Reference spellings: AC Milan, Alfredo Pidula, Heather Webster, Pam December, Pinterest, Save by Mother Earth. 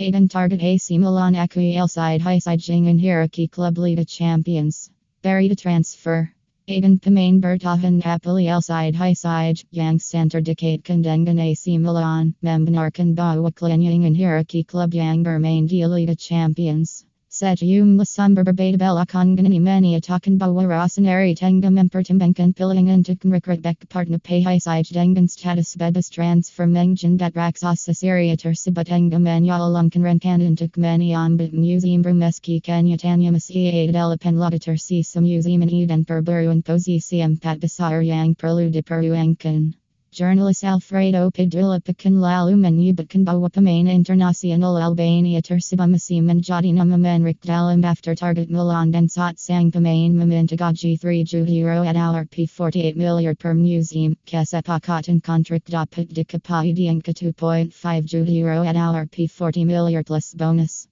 Aden target AC Milan Aquiel side high side Jingen hierarchy club Liga champions. Buried a transfer. Aden Pemain Bertahan Apoliel side high side Yang center decade Kandengan AC Milan. Membenarkan bahwa Jingen hierarchy club Yang bermain di Liga champions. Sejumlah sumber berbeda belakang ini menyatakan bahwa Rossoneri Tengah mempertimbangkan pilihan untuk merekrut bek partner high side dengan status bebas transfer menjadi raksasa Syria tersebut Tengah menyalurkan rencana untuk menyambut musim bermeski kenyataannya masih ada 8 laga tersisa musim ini dan perburuan posisi 4 besar yang perlu diperjuangkan. Journalist Alfredo Pidula pekan lalu menyebutkan bahwa pemain internasional Albania tersebut masih menjadi nama menarik dalam daftar target Milan dan saat sang pemain meminta gaji €3 juta at RP 48 miliar per musim, kesepakatan kontrak dapat dikapai di angka €2.5 juta at RP 40 miliar plus bonus.